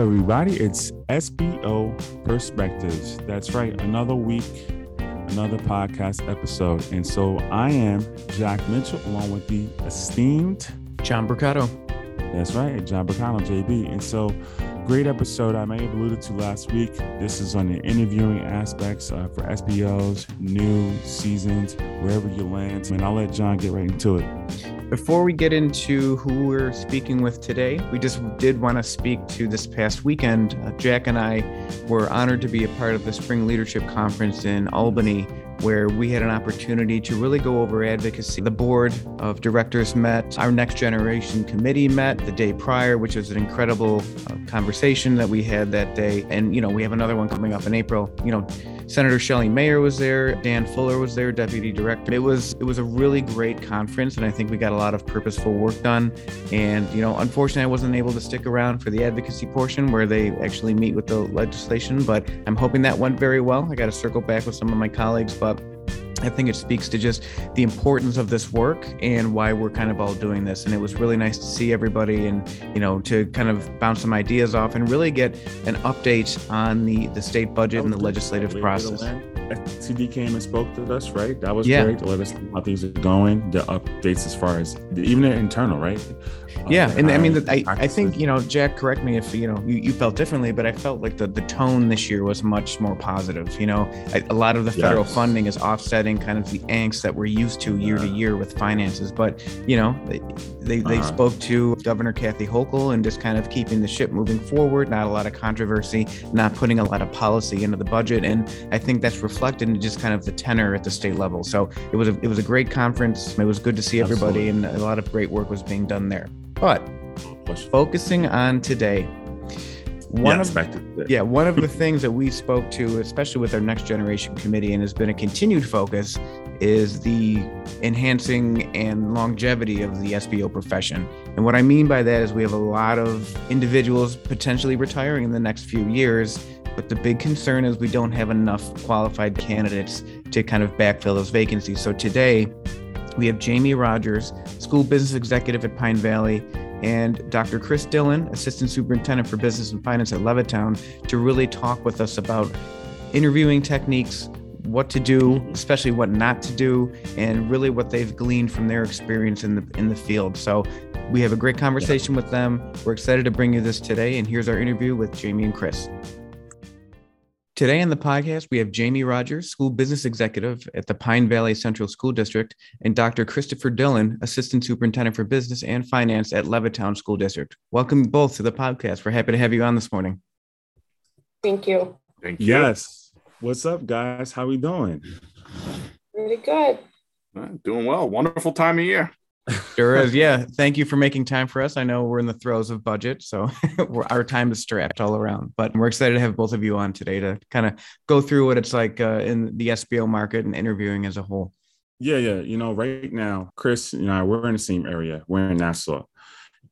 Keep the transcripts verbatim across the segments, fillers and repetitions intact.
Hello, everybody. It's S B O Perspectives. That's right. Another week, another podcast episode. And so I am Jack Mitchell, along with the esteemed John Bricado. That's right. John Bricado, J B. And so great episode. I may have alluded to last week. This is on the interviewing aspects uh, for S B Os, new seasons, wherever you land. And I'll let John get right into it. Before we get into who we're speaking with today, we just did want to speak to this past weekend. Uh, Jack and I were honored to be a part of the Spring Leadership Conference in Albany, where we had an opportunity to really go over advocacy. The board of directors met, our Next Generation Committee met the day prior, which was an incredible uh, conversation that we had that day. And, you know, we have another one coming up in April. You know, Senator Shelley Mayer was there, Dan Fuller was there, Deputy Director. It was it was a really great conference, and I think we got a lot of purposeful work done. And, you know, unfortunately, I wasn't able to stick around for the advocacy portion where they actually meet with the legislation, but I'm hoping that went very well. I got to circle back with some of my colleagues, but I think it speaks to just the importance of this work and why we're kind of all doing this. And it was really nice to see everybody and, you know, to kind of bounce some ideas off and really get an update on the, the state budget and the legislative process. T D came and spoke to us, right? That was yeah. great. To let us know how things are going, the updates as far as the, even the internal, right? Yeah, uh, and I mean, the, I, I think, you know, Jack, correct me if, you know, you, you felt differently, but I felt like the, the tone this year was much more positive. You know, I, a lot of the federal yes. funding is offsetting kind of the angst that we're used to year yeah. to year with finances. But, you know, they, they, uh-huh. they spoke to Governor Kathy Hochul and just kind of keeping the ship moving forward, not a lot of controversy, not putting a lot of policy into the budget. And I think that's reflected and just kind of the tenor at the state level. So it was a, it was a great conference. It was good to see everybody, Absolutely. and a lot of great work was being done there. But focusing on today, one yeah, of yeah, one of the things that we spoke to, especially with our Next Generation Committee, and has been a continued focus, is the enhancing and longevity of the S B O profession. And what I mean by that is we have a lot of individuals potentially retiring in the next few years. But the big concern is we don't have enough qualified candidates to kind of backfill those vacancies. So today we have Jamie Rodgers, School Business Executive at Pine Valley, and Doctor Chris Dillon, Assistant Superintendent for Business and Finance at Levittown, to really talk with us about interviewing techniques, what to do, especially what not to do, and really what they've gleaned from their experience in the in the field. So we have a great conversation yeah. with them. We're excited to bring you this today. And here's our interview with Jamie and Chris. Today on the podcast, we have Jamie Rodgers, School Business Executive at the Pine Valley Central School District, and Doctor Christopher Dillon, Assistant Superintendent for Business and Finance at Levittown School District. Welcome both to the podcast. We're happy to have you on this morning. Thank you. Thank you. Yes. What's up, guys? How we doing? Pretty good. Doing well. Wonderful time of year. Sure is. Yeah. Thank you for making time for us. I know we're in the throes of budget, so we're, our time is strapped all around, but we're excited to have both of you on today to kind of go through what it's like uh, in the S B O market and interviewing as a whole. Yeah. Yeah. You know, right now, Chris and I, we're in the same area. We're in Nassau.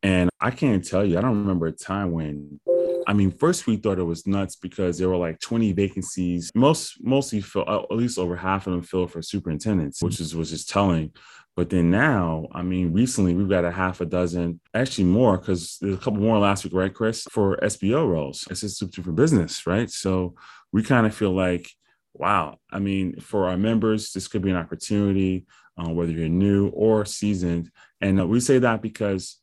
And I can't tell you, I don't remember a time when, I mean, first we thought it was nuts because there were like twenty vacancies, most mostly filled, at least over half of them filled for superintendents, which is was just telling. But then now, I mean, recently we've got a half a dozen, actually more, because there's a couple more last week, right, Chris, for S B O roles, assistant for business, right? So we kind of feel like, wow, I mean, for our members, this could be an opportunity, uh, whether you're new or seasoned. And uh, we say that because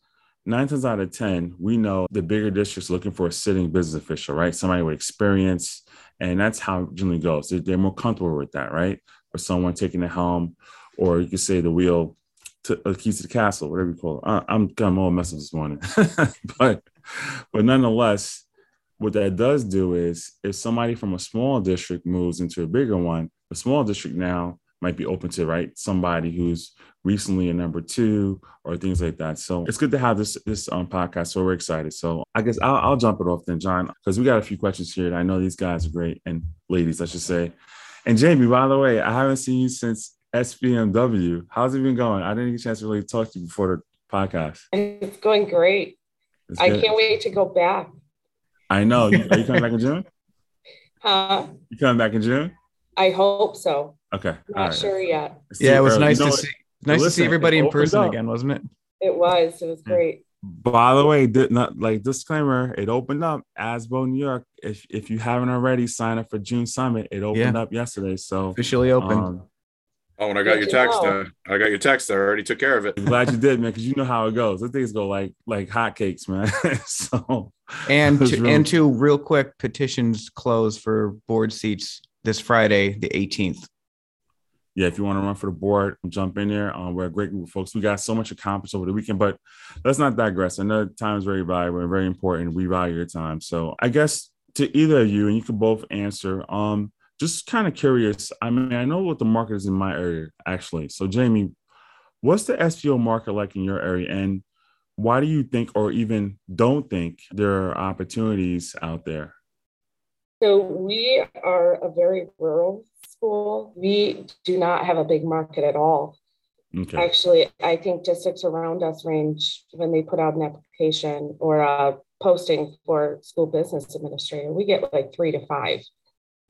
nine times out of ten, we know the bigger district's looking for a sitting business official, right? Somebody with experience, and that's how it generally goes. They're, they're more comfortable with that, right? Or someone taking the helm. Or you could say the wheel, to, uh, keys to the castle, whatever you call it. I, I'm I'm all messed up this morning, but but nonetheless, what that does do is if somebody from a small district moves into a bigger one, the small district now might be open to right somebody who's recently a number two or things like that. So it's good to have this this um, podcast. So we're excited. So I guess I'll, I'll jump it off then, John, because we got a few questions here. And I know these guys are great, and ladies, I should say. And Jamie, by the way, I haven't seen you since S B M W. How's it been going? I didn't get a chance to really talk to you before the podcast. It's going great. It's I good. Can't wait to go back. I know. Are you coming back in June? Huh? You coming back in June? I hope so. Okay. I'm not right. sure yet. Yeah, it was nice you know to see. Nice listen, to see everybody in person up. Again, wasn't it? It was. It was great. By the way, did not like disclaimer. It opened up A S B O New York. If if you haven't already, sign up for June Summit. It opened yeah. up yesterday, so officially opened. Um, oh, and I got your text. Uh, I got your text. I already took care of it. Glad you did, man, because you know how it goes. Those things go like like hotcakes, man. so and to, really- and two real quick petitions close for board seats this Friday, the eighteenth. Yeah, if you want to run for the board, jump in there. Um, we're a great group of folks. We got so much accomplished over the weekend, but let's not digress. I know time is very valuable and very important. We value your time. So I guess to either of you, and you can both answer, um, just kind of curious. I mean, I know what the market is in my area, actually. So, Jamie, what's the S B O market like in your area? And why do you think or even don't think there are opportunities out there? So we are a very rural school. We do not have a big market at all. Okay. Actually, I think districts around us range when they put out an application or a posting for school business administrator, we get like three to five.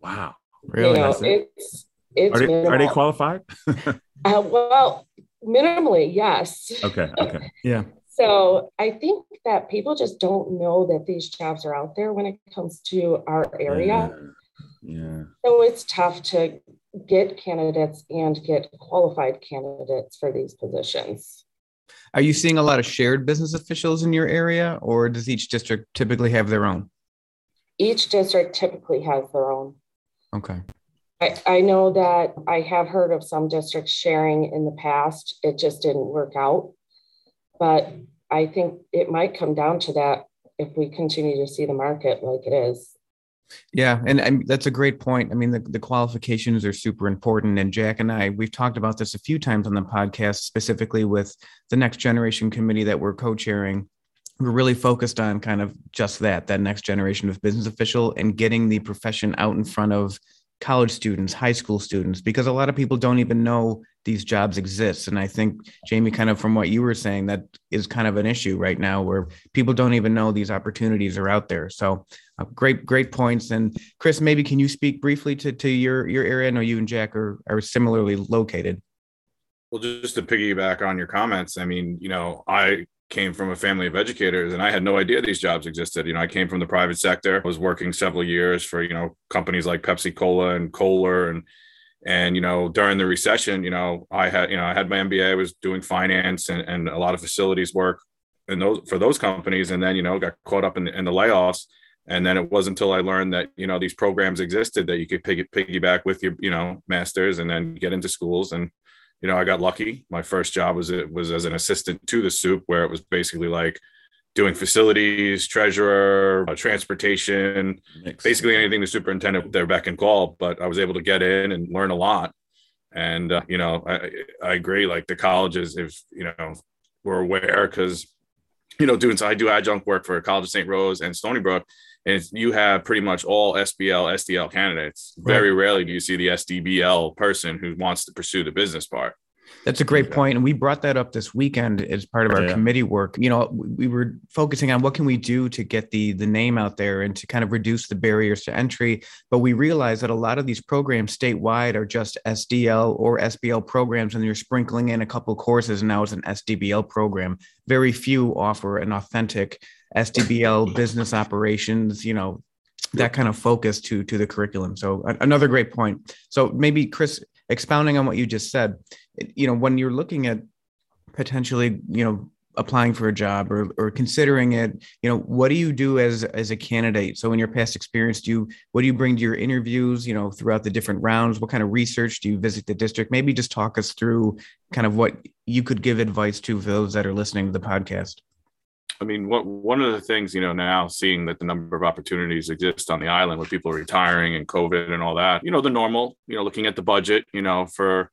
Wow. Really? You know, it. it's, it's are, they, are they qualified? uh, well, minimally, yes. Okay. Okay. Yeah. So I think that people just don't know that these jobs are out there when it comes to our area. Yeah. yeah. So it's tough to get candidates and get qualified candidates for these positions. Are you seeing a lot of shared business officials in your area, or does each district typically have their own? Each district typically has their own. Okay. I, I know that I have heard of some districts sharing in the past. It just didn't work out. But I think it might come down to that if we continue to see the market like it is. Yeah, and, and that's a great point. I mean, the, the qualifications are super important. And Jack and I, we've talked about this a few times on the podcast, specifically with the Next Generation Committee that we're co-chairing. We're really focused on kind of just that, that next generation of business official and getting the profession out in front of college students, high school students, because a lot of people don't even know these jobs exist. And I think, Jamie, kind of from what you were saying, that is kind of an issue right now where people don't even know these opportunities are out there. So uh, great, great points. And Chris, maybe can you speak briefly to, to your, your area? I know you and Jack are, are similarly located. Well, just to piggyback on your comments, I mean, you know, I came from a family of educators and I had no idea these jobs existed. You know, I came from the private sector, was working several years for, you know, companies like Pepsi Cola and Kohler. And, and, you know, during the recession, you know, I had, you know, I had my M B A, I was doing finance and, and a lot of facilities work and those for those companies. And then, you know, got caught up in the, in the layoffs. And then it wasn't until I learned that, you know, these programs existed that you could piggy, piggyback with your, you know, masters and then get into schools. And, you know, I got lucky. My first job was it was as an assistant to the soup, where it was basically like doing facilities, treasurer, uh, transportation, Makes basically sense. Anything the superintendent there beck and call. But I was able to get in and learn a lot. And, uh, you know, I, I agree, like the colleges, if, you know, were aware, because, you know, doing so, I do adjunct work for College of Saint Rose and Stony Brook. And it's, you have pretty much all S B L, S D L candidates. Very right. Rarely do you see the S D B L person who wants to pursue the business part. That's a great point. And we brought that up this weekend as part of our yeah. committee work. You know, we were focusing on what can we do to get the the name out there and to kind of reduce the barriers to entry. But we realized that a lot of these programs statewide are just S D L or S B L programs, and you're sprinkling in a couple courses. And now it's an S D B L program. Very few offer an authentic S D B L business operations, you know, that kind of focus to to the curriculum. So another great point. So maybe Chris, expounding on what you just said, you know, when you're looking at potentially, you know, applying for a job or or considering it, you know, what do you do as as a candidate? So in your past experience, do you, what do you bring to your interviews, you know, throughout the different rounds? What kind of research do you visit the district? Maybe just talk us through kind of what you could give advice to for those that are listening to the podcast. I mean, what one of the things, you know, now seeing that the number of opportunities exist on the island with people retiring and COVID and all that, you know, the normal, you know, looking at the budget, you know, for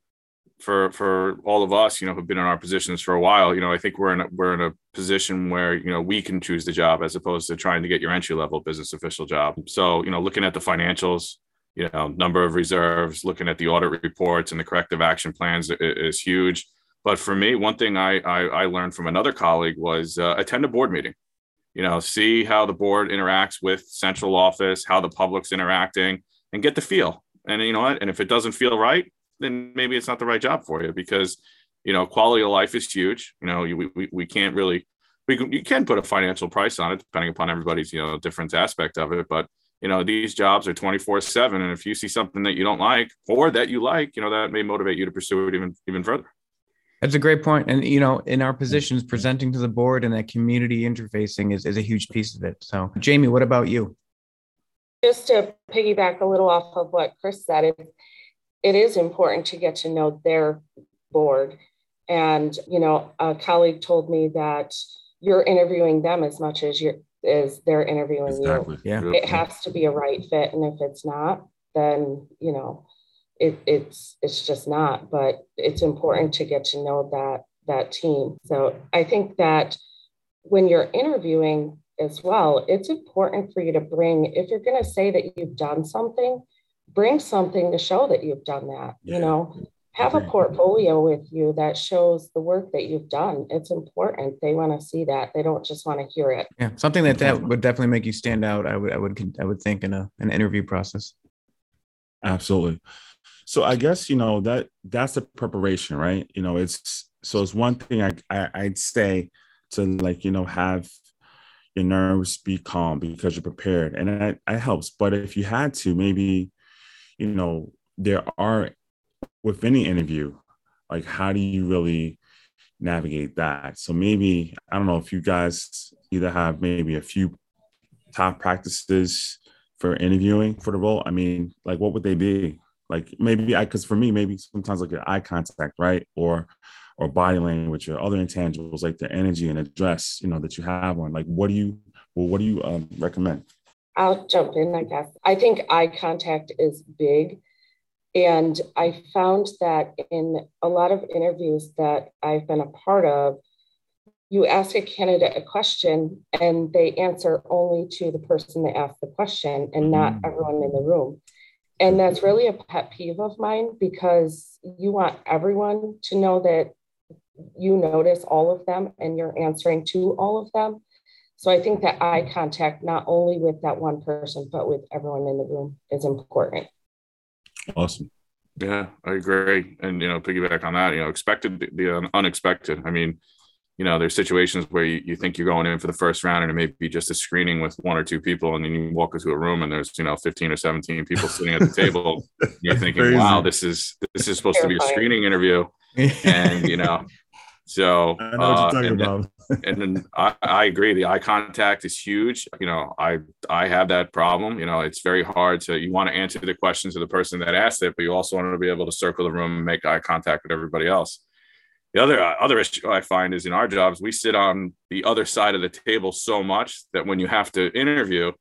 for for all of us, you know, who've been in our positions for a while, you know, I think we're in a, we're in a position where, you know, we can choose the job as opposed to trying to get your entry level business official job. So, you know, looking at the financials, you know, number of reserves, looking at the audit reports and the corrective action plans is, is huge. But for me, one thing I, I, I learned from another colleague was uh, attend a board meeting, you know, see how the board interacts with central office, how the public's interacting, and get the feel. And you know what? And if it doesn't feel right, then maybe it's not the right job for you because, you know, quality of life is huge. You know, you, we, we can't really we can, you can put a financial price on it, depending upon everybody's, you know, different aspect of it. But, you know, these jobs are twenty-four seven. And if you see something that you don't like or that you like, you know, that may motivate you to pursue it even, even further. That's a great point. And, you know, in our positions, presenting to the board and that community interfacing is, is a huge piece of it. So, Jamie, what about you? Just to piggyback a little off of what Chris said, it, it is important to get to know their board. And, you know, a colleague told me that you're interviewing them as much as you're, as they're interviewing exactly. you. Yeah. It has to be a right fit. And if it's not, then, you know, it, it's, it's just not, but it's important to get to know that, that team. So I think that when you're interviewing as well, it's important for you to bring, if you're going to say that you've done something, bring something to show that you've done that, yeah. you know, have a portfolio with you that shows the work that you've done. It's important. They want to see that. They don't just want to hear it. Yeah. Something that, that would definitely make you stand out. I would, I would, I would think in a, an interview process. Absolutely. So I guess, you know, that that's the preparation, right? You know, it's, so it's one thing I, I I'd say to, like, you know, have your nerves be calm because you're prepared, and that, that helps. But if you had to, maybe, you know, there are, with any interview, like, how do you really navigate that? So maybe, I don't know if you guys either have maybe a few top practices for interviewing for the role. I mean, like, what would they be? Like, maybe I, because for me, maybe sometimes like your eye contact, right? Or, or body language, or other intangibles, like the energy and address, you know, that you have on, like, what do you, well, what do you um, recommend? I'll jump in, I guess. I think eye contact is big. And I found that in a lot of interviews that I've been a part of, you ask a candidate a question and they answer only to the person that asked the question and not everyone in the room. And that's really a pet peeve of mine, because you want everyone to know that you notice all of them and you're answering to all of them. So I think that eye contact, not only with that one person, but with everyone in the room, is important. Awesome. Yeah, I agree. And, you know, piggyback on that, you know, expected the unexpected. I mean, you know, there's situations where you, you think you're going in for the first round and it may be just a screening with one or two people. And then you walk into a room and there's, you know, fifteen or seventeen people sitting at the table. You're thinking, crazy. wow, this is, this is supposed Terrifying. to be a screening interview. And, you know, so, I know what uh, you're talking and, about. and then I, I agree. The eye contact is huge. You know, I, I have that problem. You know, it's very hard to, you want to answer the questions of the person that asked it, but you also want to be able to circle the room and make eye contact with everybody else. The other, uh, other issue I find is in our jobs, we sit on the other side of the table so much that when you have to interview,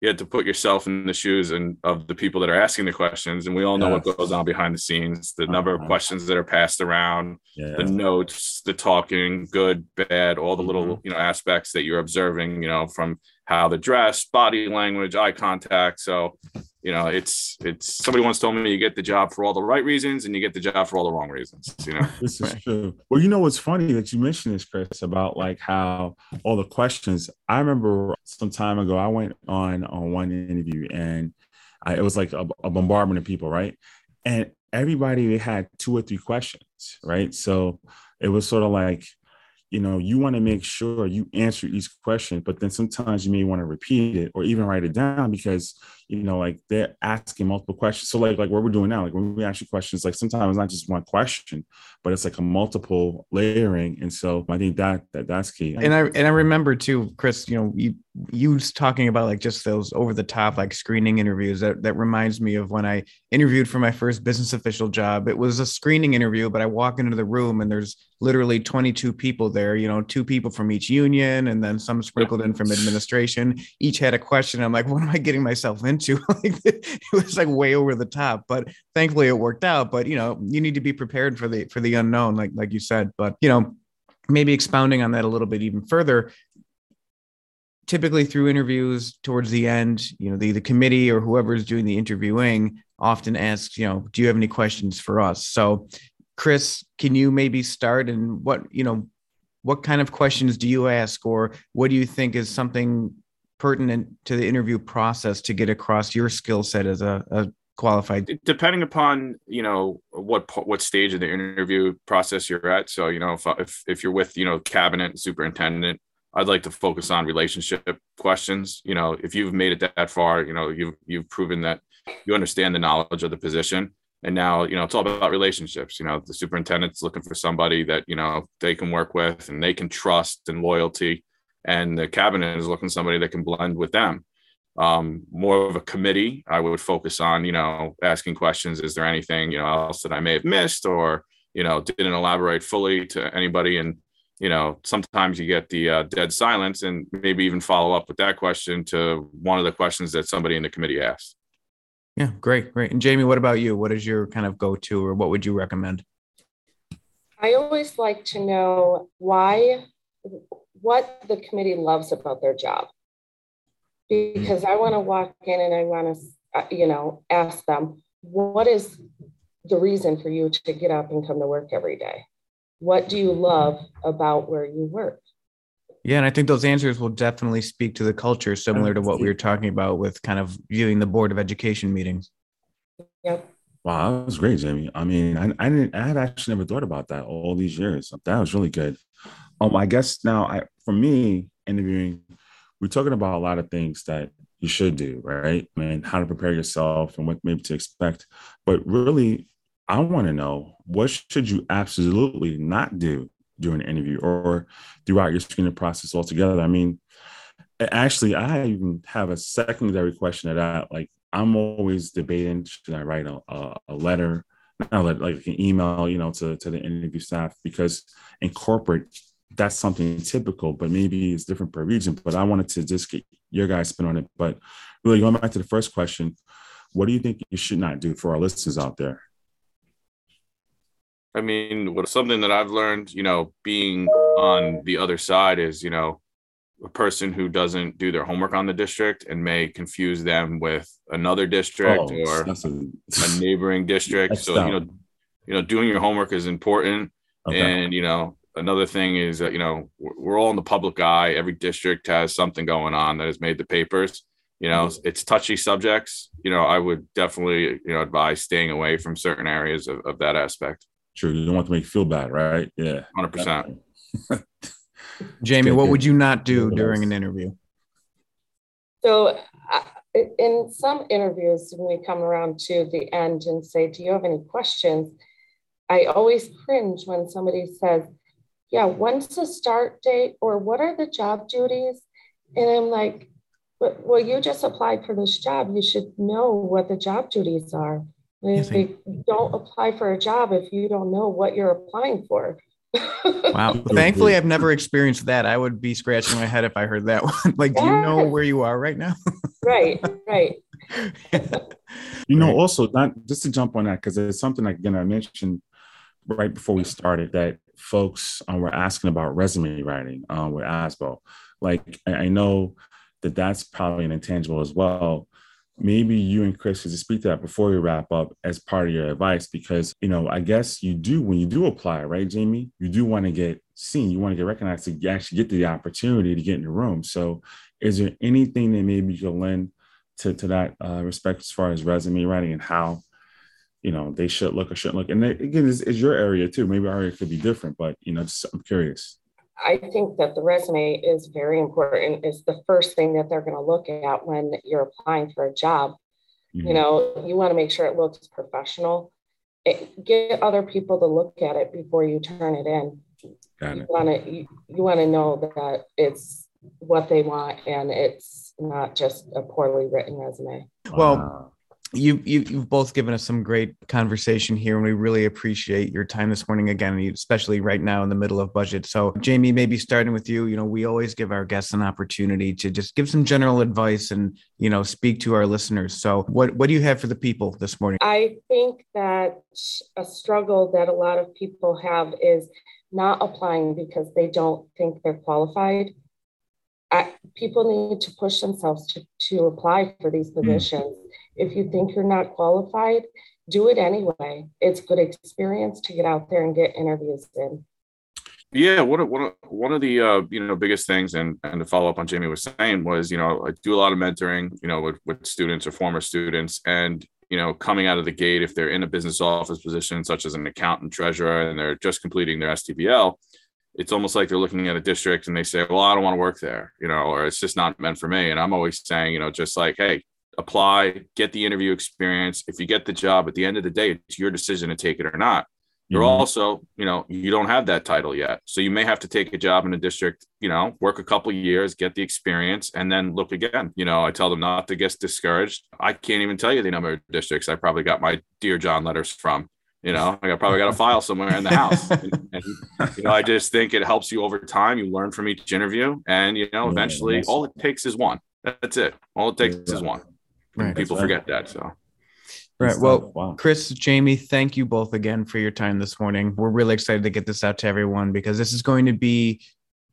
you have to put yourself in the shoes and of the people that are asking the questions. And we all know yes. what goes on behind the scenes, the number of questions that are passed around, yeah. the notes, the talking, good, bad, all the little mm-hmm. you know, aspects that you're observing, you know, from how they're dressed, body language, eye contact. So, you know, it's, it's somebody once told me you get the job for all the right reasons and you get the job for all the wrong reasons, you know? This is right. true. Well, you know, it's funny that you mentioned this, Chris, about like how all the questions. I remember some time ago, I went on, on one interview and I, it was like a, a bombardment of people, right? And everybody, they had two or three questions, right? So it was sort of like, you know, you want to make sure you answer each question, but then sometimes you may want to repeat it or even write it down because, you know, like they're asking multiple questions. So like, like what we're doing now, like when we ask you questions, like sometimes it's not just one question, but it's like a multiple layering. And so I think that, that that's key. And I, and I remember too, Chris, you know, you, you was talking about like just those over the top, like screening interviews. That, that reminds me of when I interviewed for my first business official job. It was a screening interview, but I walk into the room and there's literally twenty-two people there, you know, two people from each union and then some sprinkled in from administration. Each had a question. I'm like, what am I getting myself into? Like, it was like way over the top, but thankfully it worked out. But, you know, you need to be prepared for the, for the unknown, like, like you said. But, you know, maybe expounding on that a little bit even further, typically through interviews towards the end, you know, the, the committee or whoever is doing the interviewing often asks, you know, do you have any questions for us? So Chris, can you maybe start, and what, you know, what kind of questions do you ask, or what do you think is something pertinent to the interview process to get across your skill set as a, a qualified? Depending upon, you know, what what stage of the interview process you're at. So, you know, if if, if you're with, you know, cabinet, superintendent, I'd like to focus on relationship questions. You know, if you've made it that, that far, you know, you've, you've proven that you understand the knowledge of the position. And now, you know, it's all about relationships. You know, the superintendent's looking for somebody that, you know, they can work with and they can trust and loyalty. And the cabinet is looking for somebody that can blend with them. Um, more of a committee, I would focus on, you know, asking questions. Is there anything, you know, else that I may have missed or, you know, didn't elaborate fully to anybody? And, you know, sometimes you get the uh, dead silence, and maybe even follow up with that question to one of the questions that somebody in the committee asked. Yeah, great, great. And Jamie, what about you? What is your kind of go-to, or what would you recommend? I always like to know why, what the committee loves about their job, because I want to walk in and I want to, you know, ask them, what is the reason for you to get up and come to work every day? What do you love about where you work? Yeah, and I think those answers will definitely speak to the culture, similar to what we were talking about with kind of viewing the Board of Education meetings. Yep. Wow, that was great, Jamie. I mean, I, I didn't, I had actually never thought about that all these years. That was really good. Um, I guess now, I for me, interviewing, we're talking about a lot of things that you should do, right? I mean, how to prepare yourself and what maybe to expect, but really, I want to know, what should you absolutely not do during an interview or throughout your screening process altogether? I mean, actually, I even have a secondary question that I like. I'm always debating, should I write a, a letter, not like an email, you know, to, to the interview staff? Because in corporate, that's something typical, but maybe it's different per region. But I wanted to just get your guys' spin on it. But really, going back to the first question, what do you think you should not do for our listeners out there? I mean, what something that I've learned, you know, being on the other side is, you know, a person who doesn't do their homework on the district and may confuse them with another district oh, or a, a neighboring district. So, dumb. you know, you know, doing your homework is important. Okay. And, you know, another thing is that, you know, we're all in the public eye. Every district has something going on that has made the papers. You know, mm-hmm. It's touchy subjects. You know, I would definitely, you know, advise staying away from certain areas of, of that aspect. True. You don't want to make you feel bad, right? Yeah. one hundred percent. Jamie, what would you not do during an interview? So uh, in some interviews, when we come around to the end and say, do you have any questions? I always cringe when somebody says, yeah, when's the start date? Or what are the job duties? And I'm like, well, you just applied for this job. You should know what the job duties are. They don't apply for a job if you don't know what you're applying for. Wow. Thankfully, I've never experienced that. I would be scratching my head if I heard that one. Like, yes. Do you know where you are right now? Right, right. Yeah. You know, also, not, just to jump on that, because there's something, again, I mentioned right before we started that folks um, were asking about resume writing um, with A S B O. Like, I know that that's probably an intangible as well. Maybe you and Chris could speak to that before we wrap up as part of your advice, because, you know, I guess you do, when you do apply, right, Jamie, you do want to get seen. You want to get recognized to actually get the opportunity to get in the room. So is there anything that maybe you can lend to, to that uh, respect as far as resume writing and how, you know, they should look or shouldn't look? And that, again, it's, it's your area too. Maybe our area could be different, but, you know, just, I'm curious. I think that the resume is very important. It's the first thing that they're going to look at when you're applying for a job. Mm-hmm. You know, you want to make sure it looks professional. It, get other people to look at it before you turn it in. Got it. You want to, you, you want to know that it's what they want and it's not just a poorly written resume. Well, wow. You, you, you've both given us some great conversation here, and we really appreciate your time this morning again, especially right now in the middle of budget. So Jamie, maybe starting with you, you know, we always give our guests an opportunity to just give some general advice and, you know, speak to our listeners. So what, what do you have for the people this morning? I think that a struggle that a lot of people have is not applying because they don't think they're qualified. I, people need to push themselves to, to apply for these positions. Mm. If you think you're not qualified, do it anyway. It's good experience to get out there and get interviews in. Yeah, one of, one of, one of the uh, you know, biggest things, and, and to follow up on Jamie was saying was, you know, I do a lot of mentoring, you know, with, with students or former students, and, you know, coming out of the gate, if they're in a business office position, such as an accountant, treasurer, and they're just completing their S T B L, it's almost like they're looking at a district and they say, well, I don't want to work there, you know, or it's just not meant for me. And I'm always saying, you know, just like, hey, apply, get the interview experience. If you get the job, at the end of the day, it's your decision to take it or not. You're also, you know, you don't have that title yet. So you may have to take a job in a district, you know, work a couple of years, get the experience, and then look again. You know, I tell them not to get discouraged. I can't even tell you the number of districts I probably got my Dear John letters from. You know, I probably got a file somewhere in the house. And, and, you know, I just think it helps you over time. You learn from each interview. And, you know, eventually yeah, all it takes is one. That's it. All it takes yeah. is one. Right. People right. forget that. So. Right. Well, wow. Chris, Jamie, thank you both again for your time this morning. We're really excited to get this out to everyone because this is going to be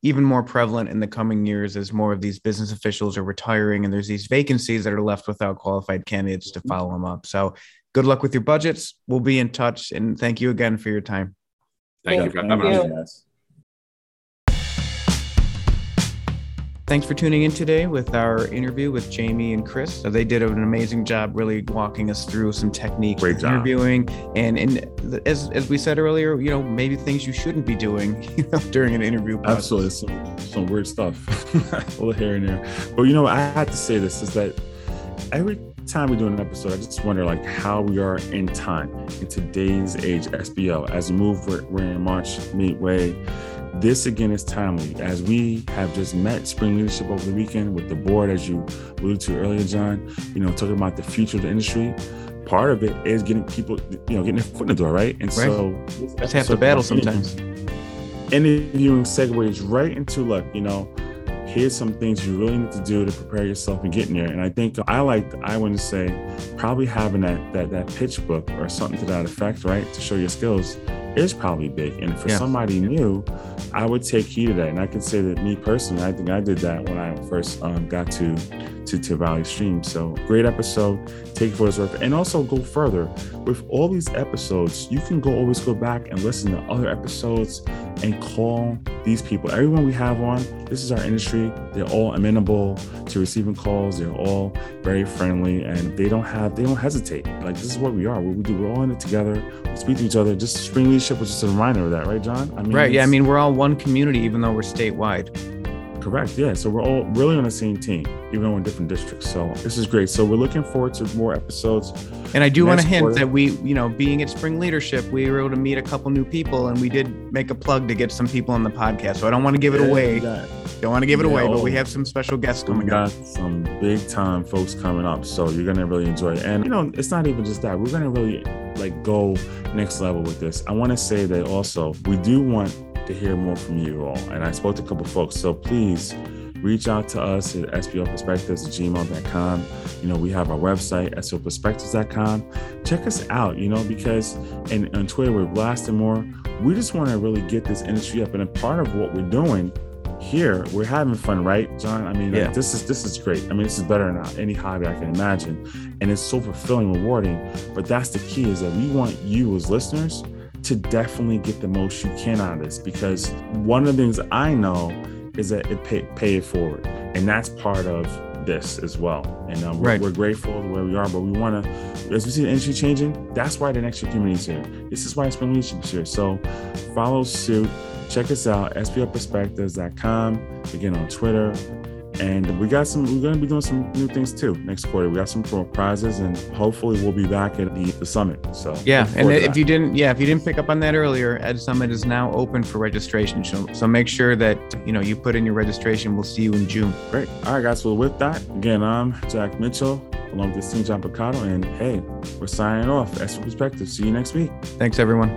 even more prevalent in the coming years as more of these business officials are retiring and there's these vacancies that are left without qualified candidates to follow them up. So good luck with your budgets. We'll be in touch. And thank you again for your time. Thank, thank you for having us. Thanks for tuning in today with our interview with Jamie and Chris. So they did an amazing job really walking us through some techniques in interviewing. And, and as as we said earlier, you know, maybe things you shouldn't be doing, you know, during an interview process. Absolutely. Some, some weird stuff. A little here and there. But, you know, I had to say this is that every time we do an episode, I just wonder, like, how we are in time in today's age, S B O. As we move, we're, we're in March, midway. This again is timely as we have just met spring leadership over the weekend with the board, as you alluded to earlier, John, you know, talking about the future of the industry. Part of it is getting people, you know, getting their foot in the door, right? And right. so that's half the battle sometimes. Interviewing segues right into, look, you know, here's some things you really need to do to prepare yourself and get in there. And I think I like, I want to say, probably having that, that, that pitch book or something to that effect, right, to show your skills is probably big. And for yeah. somebody new, I would take heed of that. And I can say that me personally, I think I did that when I first um, got to, to, to Valley Stream. So great episode, take it for its worth. And also go further with all these episodes. You can go always go back and listen to other episodes and call these people. Everyone we have on, this is our industry. They're all amenable to receiving calls. They're all very friendly and they don't have, they don't hesitate. Like, this is what we are, what we do. We're all in it together. We speak to each other. Just spring leadership was just a reminder of that, right, John? I mean, right. Yeah. I mean, we're all one community, even though we're statewide. Correct. Yeah. So we're all really on the same team, even though we're in different districts. So this is great. So we're looking forward to more episodes. And I do want to hint quarter. that we, you know, being at Spring Leadership, we were able to meet a couple new people and we did make a plug to get some people on the podcast. So I don't want to give it yeah, away. Don't want to give it yeah, away, but we have some special guests coming we got up. Some big time folks coming up. So you're going to really enjoy it. And, you know, it's not even just that. We're going to really like go next level with this. I want to say that also we do want to hear more from you all. And I spoke to a couple of folks. So please reach out to us at S B O Perspectives at gmail dot com. You know, we have our website, S B O Perspectives dot com. Check us out, you know, because and on Twitter, we're blasting more. We just want to really get this industry up. And a part of what we're doing here, we're having fun, right, John? I mean, yeah. like, this is this is great. I mean, this is better than any hobby I can imagine. And it's so fulfilling, rewarding. But that's the key, is that we want you as listeners to definitely get the most you can out of this, because one of the things I know is that it pay, pay it forward, and that's part of this as well. And um, right. we're, we're grateful where we are, but we want to, as we see the industry changing, that's why the next year community is here. This is why Spring Leadership is here. So follow suit, check us out, S B O Perspectives dot com, again on Twitter. And we got some, we're going to be doing some new things too next quarter. We got some prizes and hopefully we'll be back at the, the summit. So yeah. And if you didn't, yeah, if you didn't pick up on that earlier, Ed Summit is now open for registration. So, so make sure that, you know, you put in your registration. We'll see you in June. Great. All right, guys. Well, with that, again, I'm Jack Mitchell along with Team John Picado. And hey, we're signing off. S B O Perspectives. See you next week. Thanks, everyone.